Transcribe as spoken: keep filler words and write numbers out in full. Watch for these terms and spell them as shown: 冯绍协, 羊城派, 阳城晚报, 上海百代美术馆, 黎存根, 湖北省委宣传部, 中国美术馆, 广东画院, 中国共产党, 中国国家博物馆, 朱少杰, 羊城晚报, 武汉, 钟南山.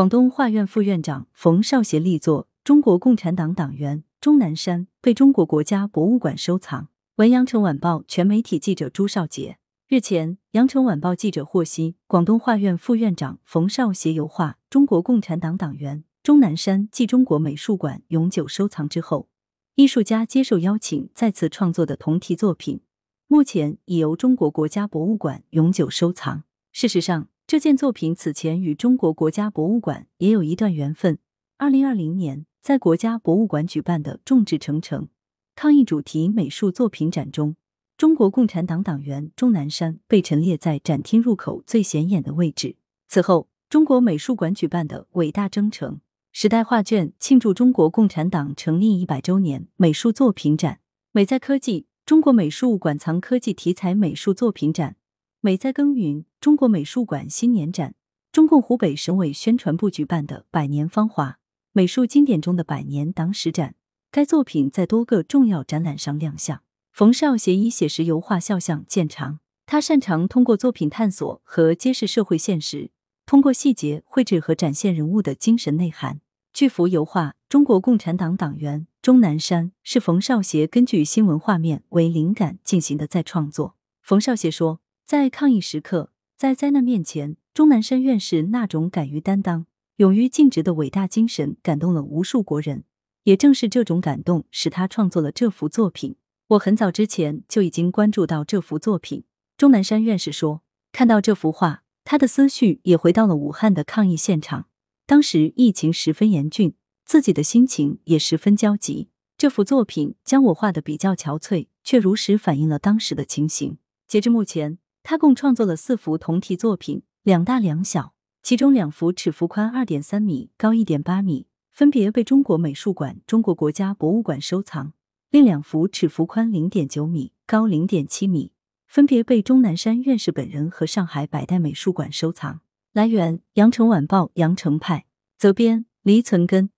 广东画院副院长冯绍协力作《中国共产党党员钟南山》被中国国家博物馆收藏。文阳城晚报全媒体记者朱少杰。日前，阳城晚报记者获悉，广东画院副院长冯绍协油画《中国共产党党员钟南山》继中国美术馆永久收藏之后，艺术家接受邀请再次创作的同题作品，目前已由中国国家博物馆永久收藏。事实上，这件作品此前与中国国家博物馆也有一段缘分。二零二零年，在国家博物馆举办的众志成城抗疫主题美术作品展中，中国共产党党员钟南山被陈列在展厅入口最显眼的位置。此后，中国美术馆举办的伟大征程时代画卷庆祝中国共产党成立一百周年美术作品展、美在科技中国美术馆藏科技题材美术作品展、美在耕耘中国美术馆新年展、中共湖北省委宣传部举办的百年芳华美术经典中的百年党史展，该作品在多个重要展览上亮相。冯绍协以写实油画肖像见长，他擅长通过作品探索和揭示社会现实，通过细节绘制和展现人物的精神内涵。巨幅油画《中国共产党党员钟南山》是冯绍协根据新闻画面为灵感进行的再创作。冯绍协说，在抗疫时刻，在灾难面前，钟南山院士那种敢于担当、勇于尽职的伟大精神感动了无数国人，也正是这种感动使他创作了这幅作品。我很早之前就已经关注到这幅作品。钟南山院士说，看到这幅画，他的思绪也回到了武汉的抗疫现场，当时疫情十分严峻，自己的心情也十分焦急。这幅作品将我画得比较憔悴，却如实反映了当时的情形。截至目前，他共创作了四幅同题作品，两大两小。其中两幅尺幅宽 二点三米、高 一点八米，分别被中国美术馆、中国国家博物馆收藏；另两幅尺幅宽 零点九米、高 零点七米，分别被钟南山院士本人和上海百代美术馆收藏。来源：羊城晚报羊城派，责编：黎存根。